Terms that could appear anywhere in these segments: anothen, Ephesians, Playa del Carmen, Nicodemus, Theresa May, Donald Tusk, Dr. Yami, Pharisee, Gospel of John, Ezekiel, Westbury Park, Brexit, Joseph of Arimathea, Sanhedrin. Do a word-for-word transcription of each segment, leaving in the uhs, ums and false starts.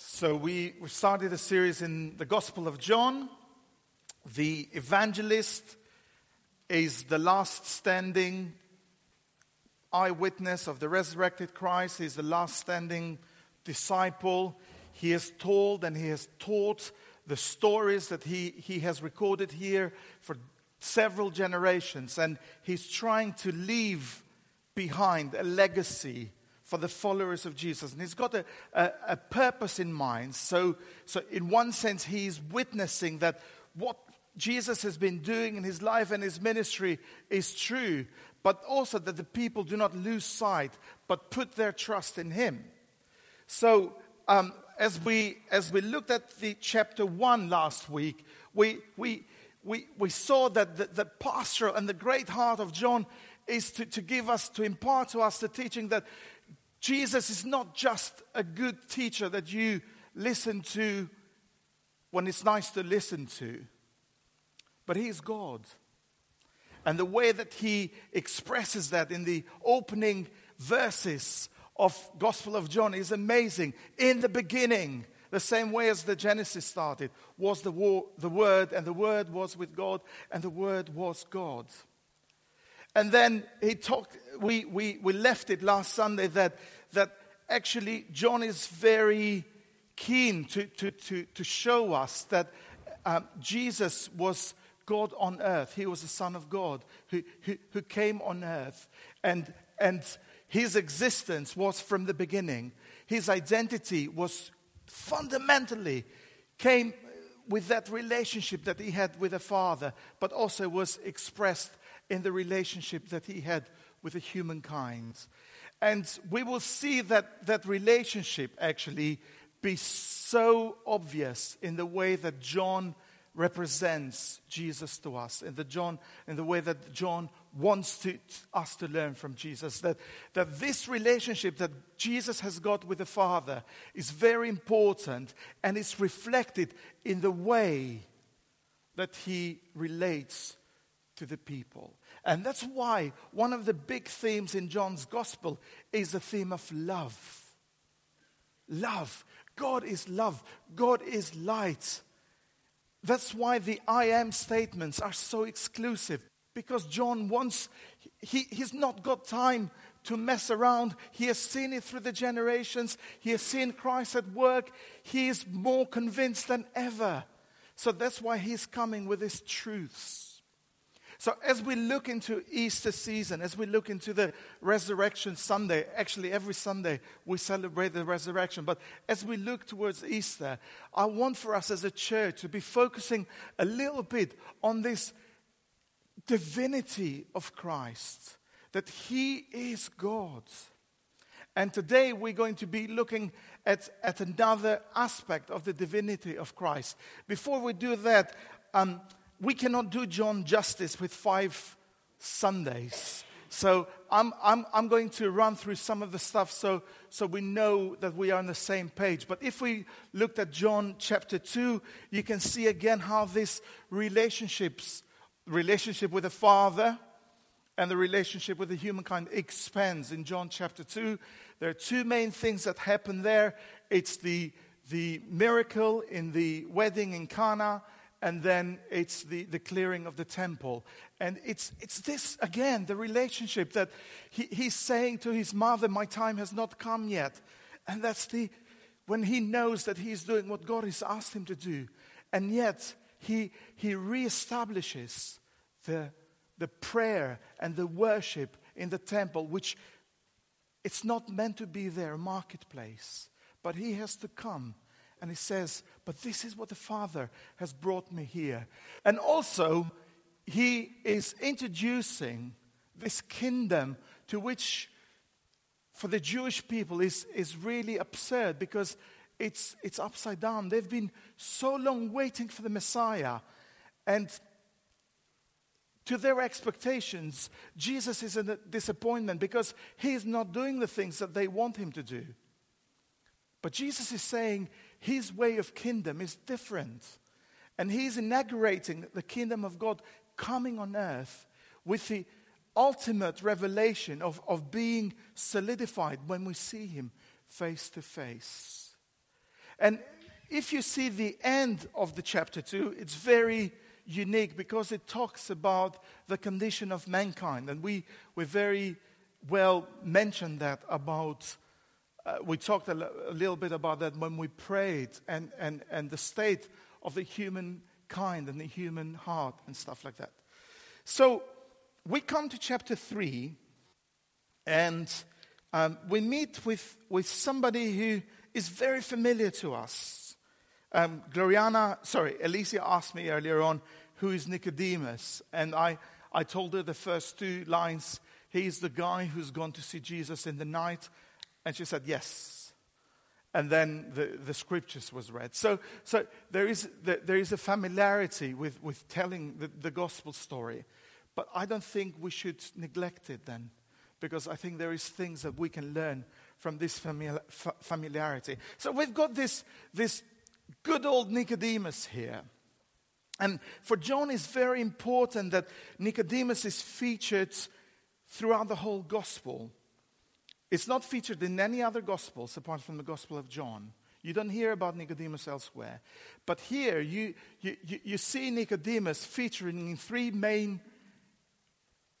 So we started a series in the Gospel of John. The evangelist is the last standing eyewitness of the resurrected Christ. He is the last standing disciple. He has told and he has taught the stories that he, he has recorded here for several generations. And he's trying to leave behind a legacy for the followers of Jesus. And he's got a, a, a purpose in mind. So, so in one sense, he's witnessing that what Jesus has been doing in his life and his ministry is true, but also that the people do not lose sight, but put their trust in him. So um, as we as we looked at the chapter one last week, we we we we saw that the, the pastoral and the great heart of John is to, to give us, to impart to us the teaching that Jesus is not just a good teacher that you listen to when it's nice to listen to, but he is God. And the way that he expresses that in the opening verses of Gospel of John is amazing. In the beginning, the same way as the Genesis started, was the, war, the Word, and the Word was with God, and the Word was God. And then he talked. We, we we left it last Sunday that that actually John is very keen to to to, to show us that um, Jesus was God on earth. He was the Son of God who, who who came on earth, and and his existence was from the beginning. His identity was fundamentally came with that relationship that he had with the Father, but also was expressed in the relationship that he had with the humankind. And we will see that that relationship actually be so obvious in the way that John represents Jesus to us, in the John, in the way that John wants to, us to learn from Jesus, that, that this relationship that Jesus has got with the Father is very important, and it's reflected in the way that he relates to the people. And that's why one of the big themes in John's gospel is the theme of love. Love. God is love. God is light. That's why the I am statements are so exclusive, because John wants, he, he's not got time to mess around. He has seen it through the generations. He has seen Christ at work. He is more convinced than ever. So that's why he's coming with his truths. So as we look into Easter season, as we look into the Resurrection Sunday, actually every Sunday we celebrate the resurrection, but as we look towards Easter, I want for us as a church to be focusing a little bit on this divinity of Christ, that he is God. And today we're going to be looking at, at another aspect of the divinity of Christ. Before we do that, um, we cannot do John justice with five Sundays. So I'm I'm I'm going to run through some of the stuff so so we know that we are on the same page. But if we looked at John chapter two, you can see again how this relationships relationship with the Father and the relationship with the humankind expands in John chapter two. There are two main things that happen there. It's the the miracle in the wedding in Cana, and then it's the, the clearing of the temple. And it's it's this, again, the relationship that he, he's saying to his mother, my time has not come yet. And that's the, when he knows that he's doing what God has asked him to do. And yet, he he reestablishes the, the prayer and the worship in the temple, which it's not meant to be their marketplace. But he has to come. And he says, but this is what the Father has brought me here. And also, he is introducing this kingdom to which, for the Jewish people, is, is really absurd because it's, it's upside down. They've been so long waiting for the Messiah. And to their expectations, Jesus is a disappointment because he is not doing the things that they want him to do. But Jesus is saying, his way of kingdom is different. And he's inaugurating the kingdom of God coming on earth with the ultimate revelation of, of being solidified when we see him face to face. And if you see the end of the chapter two, it's very unique because it talks about the condition of mankind. And we, we very well mentioned that about, uh, we talked a, l- a little bit about that when we prayed and, and, and the state of the humankind and the human heart and stuff like that. So we come to chapter three and um, we meet with, with somebody who is very familiar to us. Um, Gloriana, sorry, Alicia asked me earlier on, who is Nicodemus? And I, I told her the first two lines, he is the guy who's gone to see Jesus in the night. And she said, yes. And then the, the scriptures was read. So so there is there is a familiarity with, with telling the, the gospel story. But I don't think we should neglect it then, because I think there is things that we can learn from this famili- f- familiarity. So we've got this, this good old Nicodemus here. And for John, it's very important that Nicodemus is featured throughout the whole gospel. It's not featured in any other gospels apart from the Gospel of John. You don't hear about Nicodemus elsewhere. But here, you, you, you see Nicodemus featuring in three main,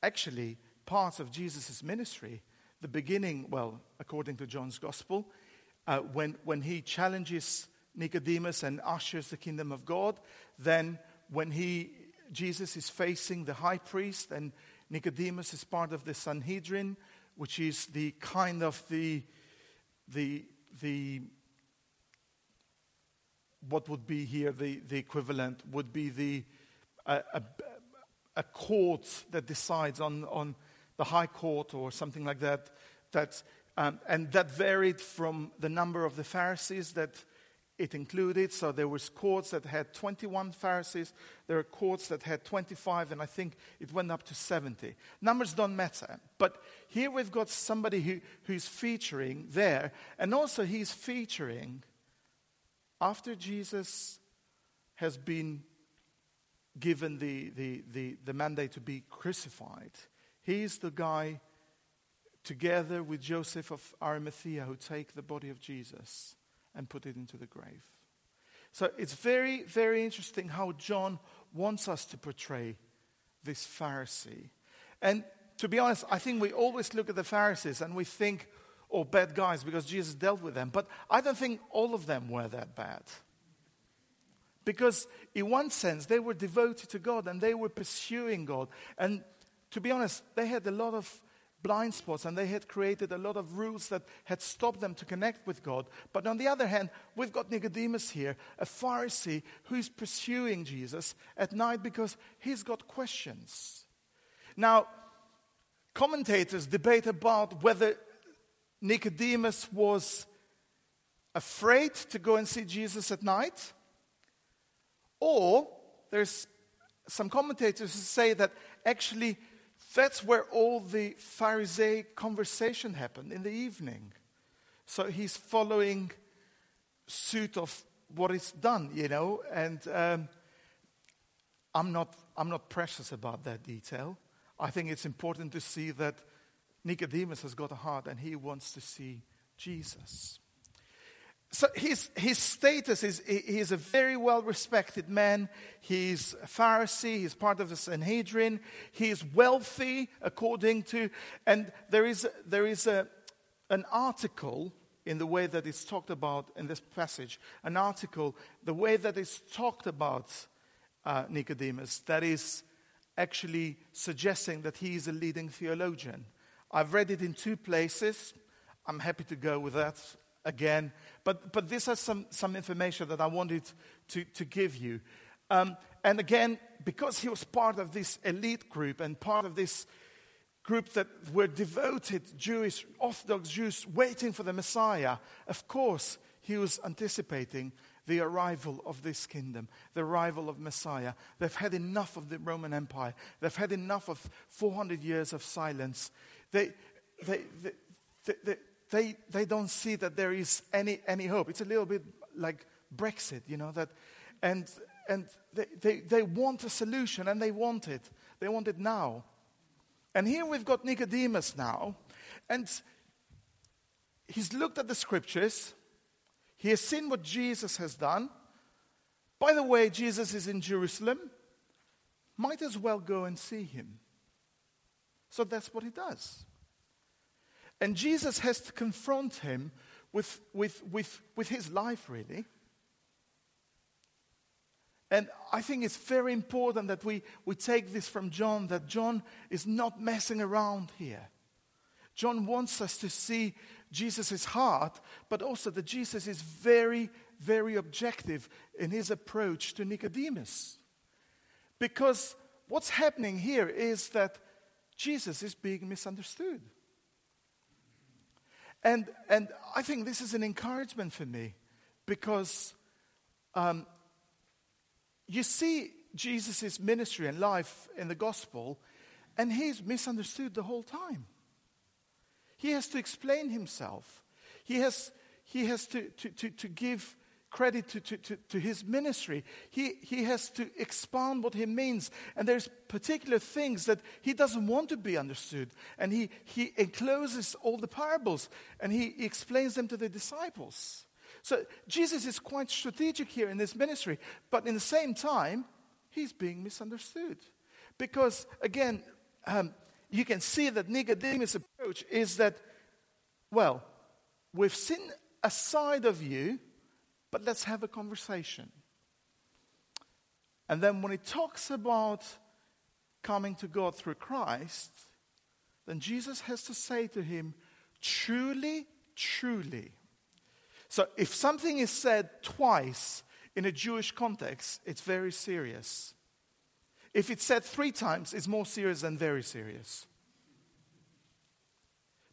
actually, parts of Jesus' ministry. The beginning, well, according to John's Gospel, uh, when, when he challenges Nicodemus and ushers the kingdom of God, then when he Jesus is facing the high priest and Nicodemus is part of the Sanhedrin, which is the kind of the the the what would be here the, the equivalent would be the uh, a, a court that decides on on the high court or something like that, that um, and that varied from the number of the Pharisees that it included. So there was courts that had twenty-one Pharisees, there are courts that had twenty-five, and I think it went up to seventy. Numbers don't matter, but here we've got somebody who, who's featuring there, and also he's featuring after Jesus has been given the, the, the, the mandate to be crucified. He's the guy, together with Joseph of Arimathea, who take the body of Jesus and put it into the grave. So it's very, very interesting how John wants us to portray this Pharisee. And to be honest, I think we always look at the Pharisees and we think, oh, bad guys, because Jesus dealt with them. But I don't think all of them were that bad. Because in one sense, they were devoted to God and they were pursuing God. And to be honest, they had a lot of blind spots and they had created a lot of rules that had stopped them to connect with God. But on the other hand, we've got Nicodemus here, a Pharisee who's pursuing Jesus at night because he's got questions. Now, commentators debate about whether Nicodemus was afraid to go and see Jesus at night, or there's some commentators who say that actually, that's where all the Pharisaic conversation happened, in the evening. So he's following suit of what is done, you know. And um, I'm not, I'm not precious about that detail. I think it's important to see that Nicodemus has got a heart and he wants to see Jesus. So his his status is he is a very well respected man. He's a Pharisee. He's part of the Sanhedrin. He is wealthy, according to, and there is there is a an article in the way that it's talked about in this passage. An article, the way that it's talked about uh, Nicodemus, that is actually suggesting that he is a leading theologian. I've read it in two places. I'm happy to go with that again, but but this is some, some information that I wanted to, to give you. Um, and again, because he was part of this elite group and part of this group that were devoted Jewish, Orthodox Jews waiting for the Messiah, of course, he was anticipating the arrival of this kingdom, the arrival of Messiah. They've had enough of the Roman Empire. They've had enough of four hundred years of silence. They, they, they, they, they They they don't see that there is any any hope. It's a little bit like Brexit, you know, that and and they, they, they want a solution and they want it. They want it now. And here we've got Nicodemus now, and he's looked at the scriptures, He has seen what Jesus has done. By the way, Jesus is in Jerusalem. Might as well go and see him. So that's what he does. And Jesus has to confront him with, with, with, with his life, really. And I think it's very important that we, we take this from John, that John is not messing around here. John wants us to see Jesus' heart, but also that Jesus is very, very objective in his approach to Nicodemus. Because what's happening here is that Jesus is being misunderstood. And and I think this is an encouragement for me, because um, you see Jesus' ministry and life in the gospel, and he's misunderstood the whole time. He has to explain himself. He has he has to to, to, to give credit to, to, to, to his ministry. He he has to expound what he means. And there's particular things that he doesn't want to be understood. And he, he encloses all the parables and he, he explains them to the disciples. So Jesus is quite strategic here in this ministry, but in the same time, he's being misunderstood. Because again, um, you can see that Nicodemus' approach is that, well, we've seen a side of you, but let's have a conversation. And then when he talks about coming to God through Christ, then Jesus has to say to him, truly, truly. So if something is said twice in a Jewish context, it's very serious. If it's said three times, it's more serious than very serious.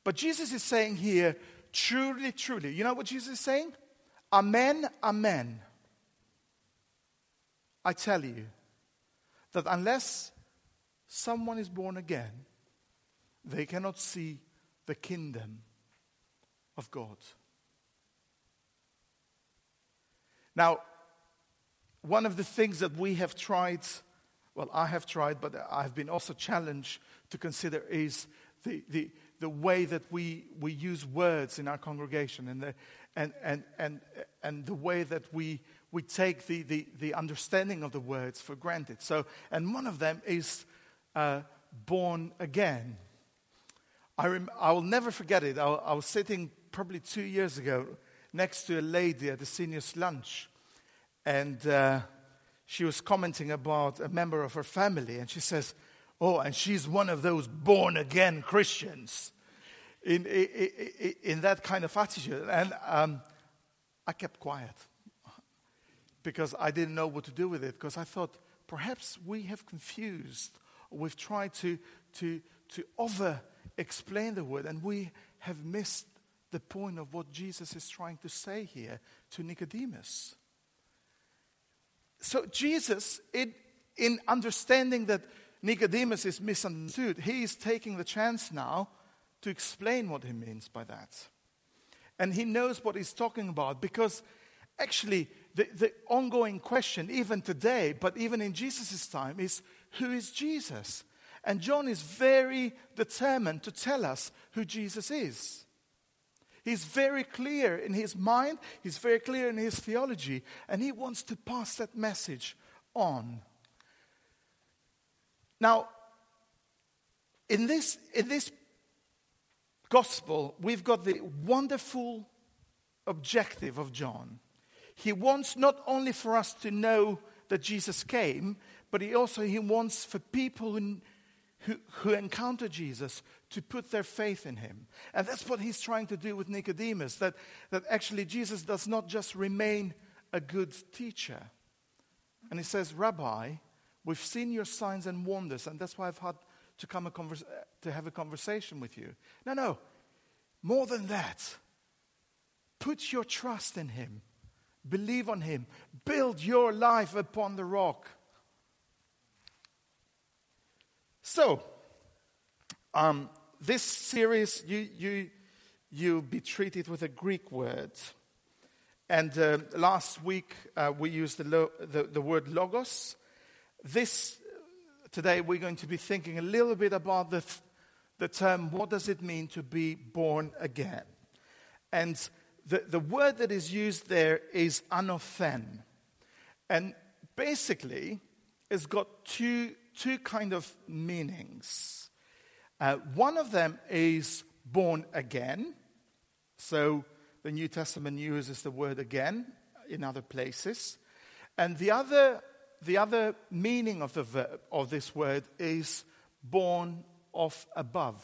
But Jesus is saying here, truly, truly. You know what Jesus is saying? Amen, amen. I tell you that unless someone is born again, they cannot see the kingdom of God. Now, one of the things that we have tried, well, I have tried, but I've been also challenged to consider is the the, the way that we, we use words in our congregation, and the and and and, and the way that we we take the, the, the understanding of the words for granted. So, and one of them is uh, born again. I rem- I will never forget it. I, I was sitting probably two years ago next to a lady at the seniors' lunch, and uh, she was commenting about a member of her family, and she says, "Oh, and she's one of those born-again Christians," in in, in that kind of attitude. And um, I kept quiet because I didn't know what to do with it, because I thought perhaps we have confused, or we've tried to to to over-explain the word, and we have missed the point of what Jesus is trying to say here to Nicodemus. So Jesus, it, in understanding that Nicodemus is misunderstood, he is taking the chance now to explain what he means by that. And he knows what he's talking about, because actually the, the ongoing question, even today, but even in Jesus' time, is who is Jesus? And John is very determined to tell us who Jesus is. He's very clear in his mind. He's very clear in his theology. And he wants to pass that message on. Now, in this, in this gospel, we've got the wonderful objective of John. He wants not only for us to know that Jesus came, but he also he wants for people who Who, who encounter Jesus to put their faith in him. And that's what he's trying to do with Nicodemus, that, that actually Jesus does not just remain a good teacher. And he says, Rabbi, we've seen your signs and wonders, and that's why I've had to come a converse, to have a conversation with you. No, no, more than that. Put your trust in him. Believe on him. Build your life upon the rock. So, um, this series, you, you, you'll be treated with a Greek word. And uh, last week, uh, we used the, lo- the, the word logos. This, today, we're going to be thinking a little bit about the, th- the term, what does it mean to be born again? And the, the word that is used there is anothen. And basically, it's got two two kind of meanings. Uh, one of them is born again. So the New Testament uses the word again in other places. And the other the other meaning of the verb of this word is born of above.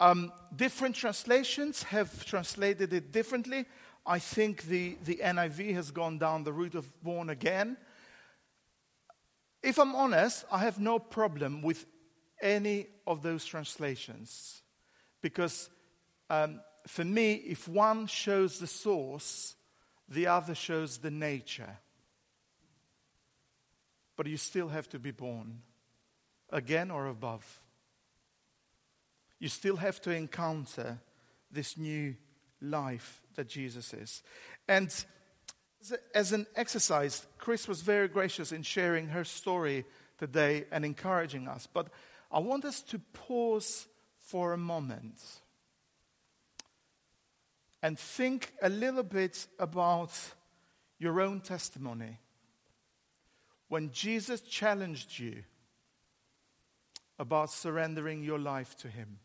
Um, different translations have translated it differently. I think the, the N I V has gone down the route of born again. If I'm honest, I have no problem with any of those translations. Because um, for me, if one shows the source, the other shows the nature. But you still have to be born again or above. You still have to encounter this new life that Jesus is. And as an exercise, Chris was very gracious in sharing her story today and encouraging us. But I want us to pause for a moment and think a little bit about your own testimony. When Jesus challenged you about surrendering your life to him.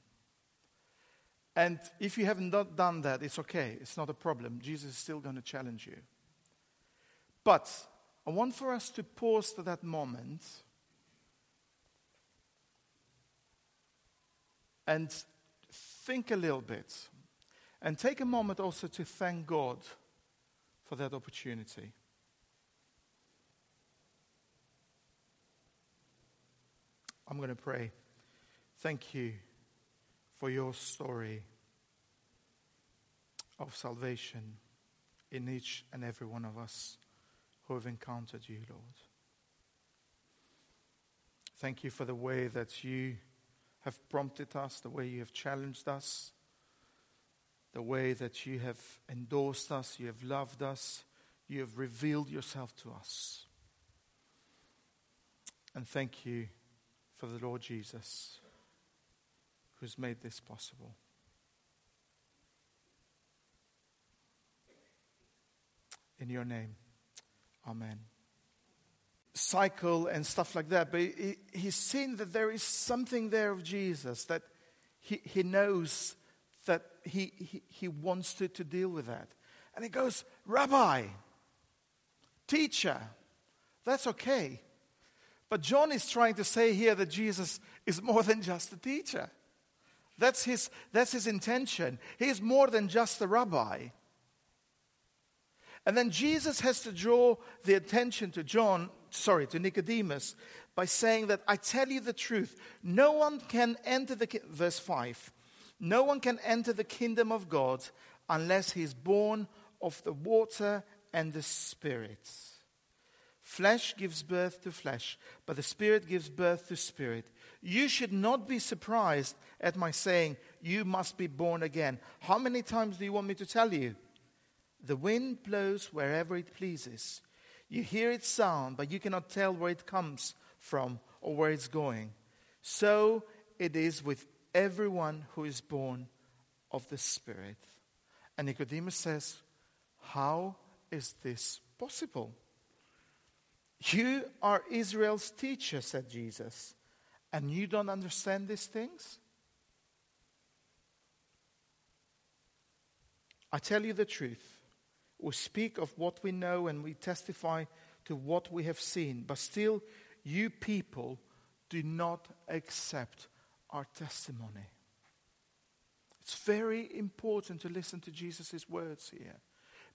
And if you haven't done that, it's okay. It's not a problem. Jesus is still going to challenge you. But I want for us to pause to that moment and think a little bit. And take a moment also to thank God for that opportunity. I'm going to pray. Thank you for your story of salvation in each and every one of us who have encountered you, Lord. Thank you for the way that you have prompted us, the way you have challenged us, the way that you have endorsed us, you have loved us, you have revealed yourself to us. And thank you for the Lord Jesus, who's made this possible. In your name, amen. Cycle and stuff like that, but he, he's seen that there is something there of Jesus, that he, he knows that he, he, he wants to, to deal with that. And he goes, Rabbi, teacher, that's okay. But John is trying to say here that Jesus is more than just a teacher. That's his, that's his intention. He is more than just a rabbi. And then Jesus has to draw the attention to John, sorry, to Nicodemus, by saying that, I tell you the truth, no one can enter the, ki- verse five, no one can enter the kingdom of God unless he is born of the water and the Spirit. Flesh gives birth to flesh, but the Spirit gives birth to spirit. You should not be surprised at my saying, you must be born again. How many times do you want me to tell you? The wind blows wherever it pleases. You hear its sound, but you cannot tell where it comes from or where it's going. So it is with everyone who is born of the Spirit. And Nicodemus says, how is this possible? You are Israel's teacher, said Jesus, and you don't understand these things? I tell you the truth. We speak of what we know and we testify to what we have seen, but still you people do not accept our testimony. It's very important to listen to Jesus' words here.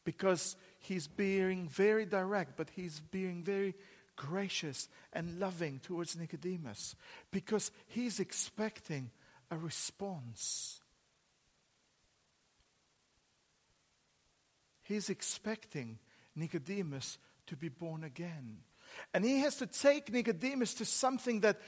Because he's being very direct, but he's being very gracious and loving towards Nicodemus. Because he's expecting a response. He's expecting Nicodemus to be born again. And he has to take Nicodemus to something that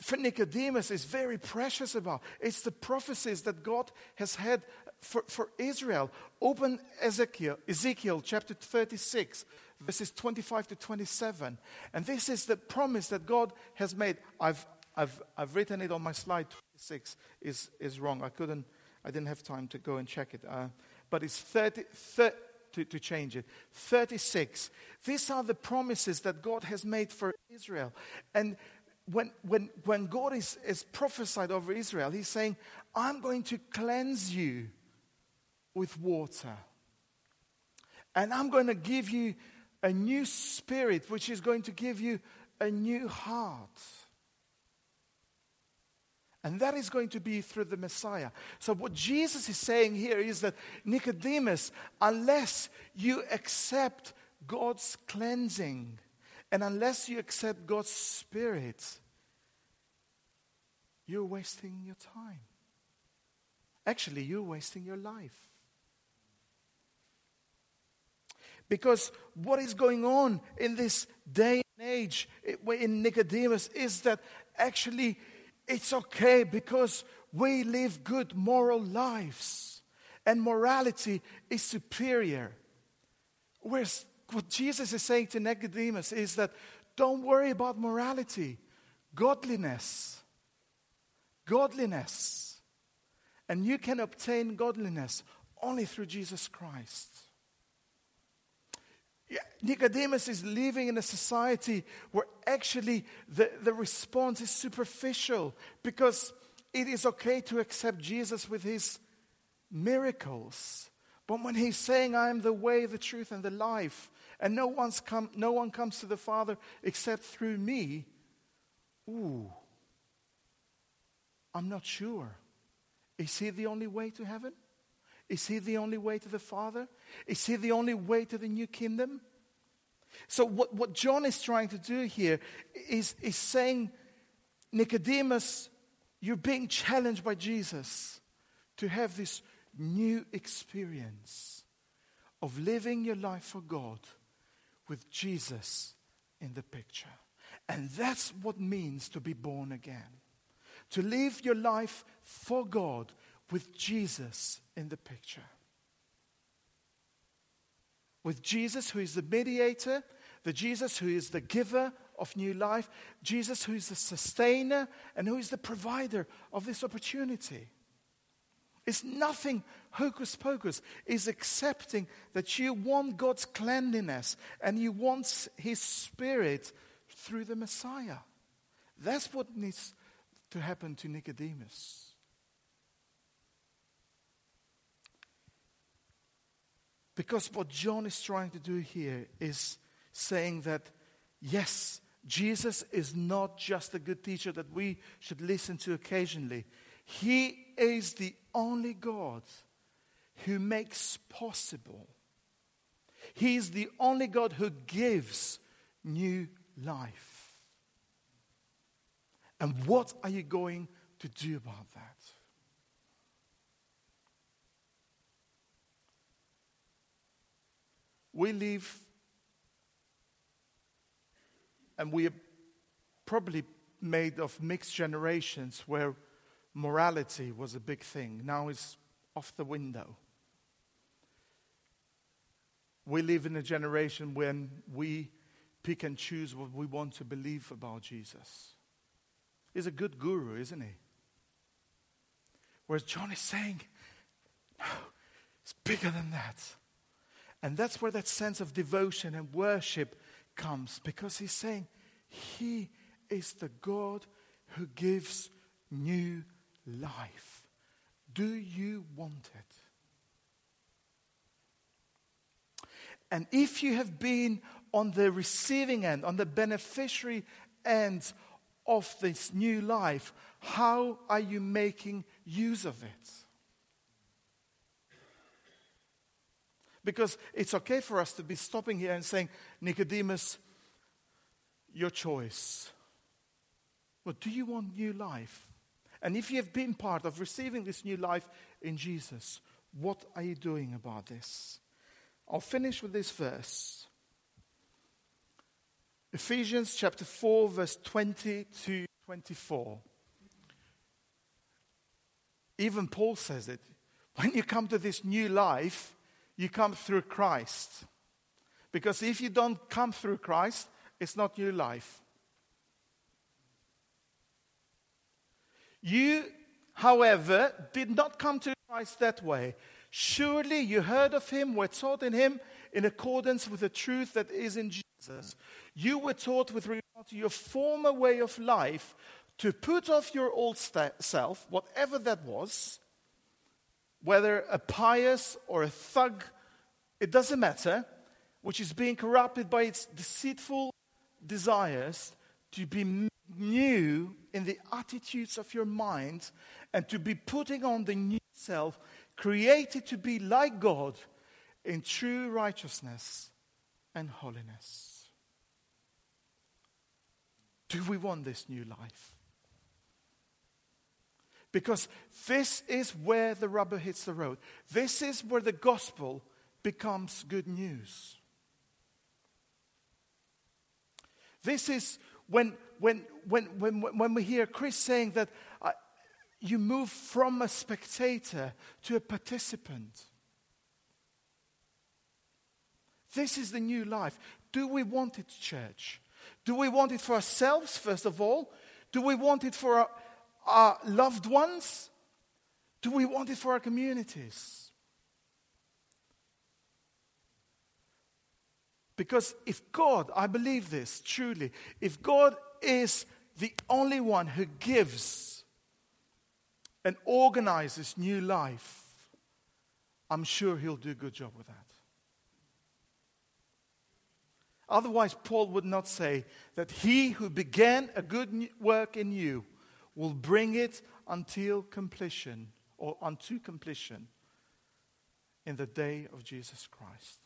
for Nicodemus is very precious about. It's the prophecies that God has had For, for Israel. Open Ezekiel, Ezekiel chapter thirty-six, verses twenty-five to twenty-seven. And this is the promise that God has made. I've I've I've written it on my slide. twenty-six is, is wrong. I couldn't I didn't have time to go and check it. Uh, but it's thirty, thirty to, to change it. thirty-six. These are the promises that God has made for Israel. And when when when God is, is prophesied over Israel, he's saying, I'm going to cleanse you with water. And I'm going to give you a new spirit, which is going to give you a new heart. And that is going to be through the Messiah. So what Jesus is saying here is that, Nicodemus, unless you accept God's cleansing and unless you accept God's Spirit, you're wasting your time. Actually, you're wasting your life. Because what is going on in this day and age in Nicodemus is that actually it's okay because we live good moral lives and morality is superior. Whereas what Jesus is saying to Nicodemus is that don't worry about morality, godliness, godliness. And you can obtain godliness only through Jesus Christ. Nicodemus is living in a society where actually the, the response is superficial because it is okay to accept Jesus with his miracles. But when he's saying, I am the way, the truth, and the life, and no one's come, no one comes to the Father except through me, ooh, I'm not sure. Is he the only way to heaven? Is he the only way to the Father? Is he the only way to the new kingdom? So what, what John is trying to do here is, is saying, Nicodemus, you're being challenged by Jesus to have this new experience of living your life for God with Jesus in the picture. And that's what it means to be born again. To live your life for God with Jesus in the picture. With Jesus who is the mediator, the Jesus who is the giver of new life, Jesus who is the sustainer and who is the provider of this opportunity. It's nothing hocus pocus. It's accepting that you want God's cleanliness and you want his Spirit through the Messiah. That's what needs to happen to Nicodemus. Because what John is trying to do here is saying that, yes, Jesus is not just a good teacher that we should listen to occasionally. He is the only God who makes possible. He is the only God who gives new life. And what are you going to do about that? We live, and we are probably made of mixed generations where morality was a big thing. Now it's off the window. We live in a generation when we pick and choose what we want to believe about Jesus. He's a good guru, isn't he? Whereas John is saying, no, it's bigger than that. And that's where that sense of devotion and worship comes, because he's saying he is the God who gives new life. Do you want it? And if you have been on the receiving end, on the beneficiary end of this new life, how are you making use of it? Because it's okay for us to be stopping here and saying, Nicodemus, your choice. Well, do you want new life? And if you have been part of receiving this new life in Jesus, what are you doing about this? I'll finish with this verse. Ephesians chapter four, verse twenty to twenty-four. Even Paul says it. When you come to this new life, you come through Christ. Because if you don't come through Christ, it's not new life. You, however, did not come to Christ that way. Surely you heard of him, were taught in him in accordance with the truth that is in Jesus. You were taught with regard to your former way of life to put off your old st- self, whatever that was, whether a pious or a thug, it doesn't matter, which is being corrupted by its deceitful desires, to be new in the attitudes of your mind and to be putting on the new self, created to be like God in true righteousness and holiness. Do we want this new life? Because this is where the rubber hits the road. This is where the gospel becomes good news. This is when when when when when we hear Chris saying that uh, you move from a spectator to a participant. This is the new life. Do we want it, church? Do we want it for ourselves, first of all? Do we want it for our, our loved ones? Do we want it for our communities? Because if God, I believe this truly, if God is the only one who gives and organizes new life, I'm sure he'll do a good job with that. Otherwise, Paul would not say that he who began a good work in you will bring it until completion or unto completion in the day of Jesus Christ.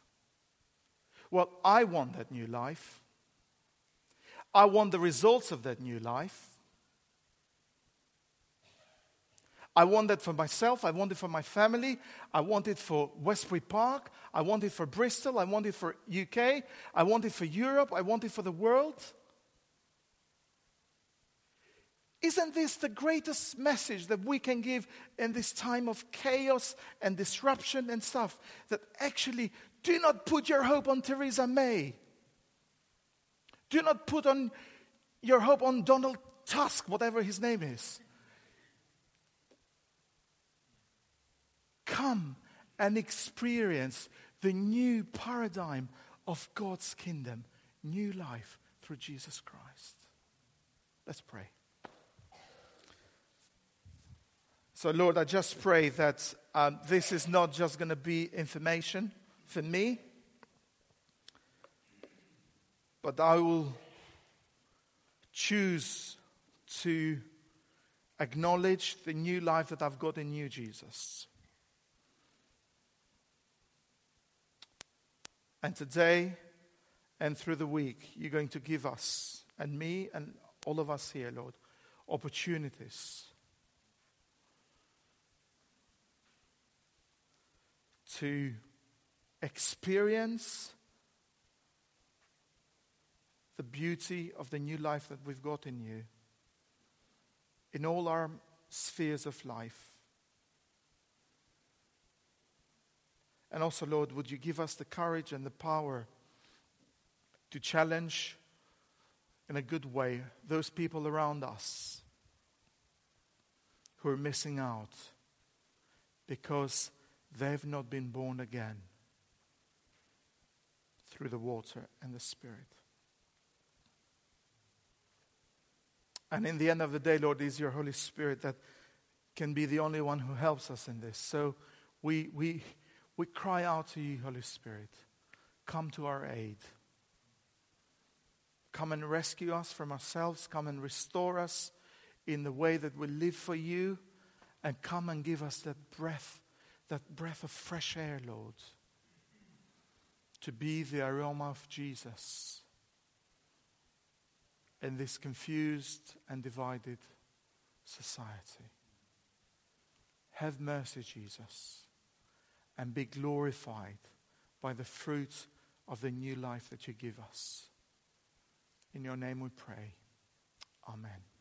Well, I want that new life. I want the results of that new life. I want that for myself. I want it for my family. I want it for Westbury Park. I want it for Bristol. I want it for U K. I want it for Europe. I want it for the world. Isn't this the greatest message that we can give in this time of chaos and disruption and stuff? That actually, do not put your hope on Theresa May. Do not put on your hope on Donald Tusk, whatever his name is. Come and experience the new paradigm of God's kingdom, new life through Jesus Christ. Let's pray. So, Lord, I just pray that um, this is not just going to be information for me, but I will choose to acknowledge the new life that I've got in you, Jesus. And today and through the week, you're going to give us and me and all of us here, Lord, opportunities to experience the beauty of the new life that we've got in you in all our spheres of life. And also, Lord, would you give us the courage and the power to challenge in a good way those people around us who are missing out because they've not been born again through the water and the Spirit. And in the end of the day, Lord, it is your Holy Spirit that can be the only one who helps us in this. So we... we We cry out to you, Holy Spirit. Come to our aid. Come and rescue us from ourselves. Come and restore us in the way that we live for you. And come and give us that breath, that breath of fresh air, Lord, to be the aroma of Jesus in this confused and divided society. Have mercy, Jesus. And be glorified by the fruit of the new life that you give us. In your name we pray. Amen.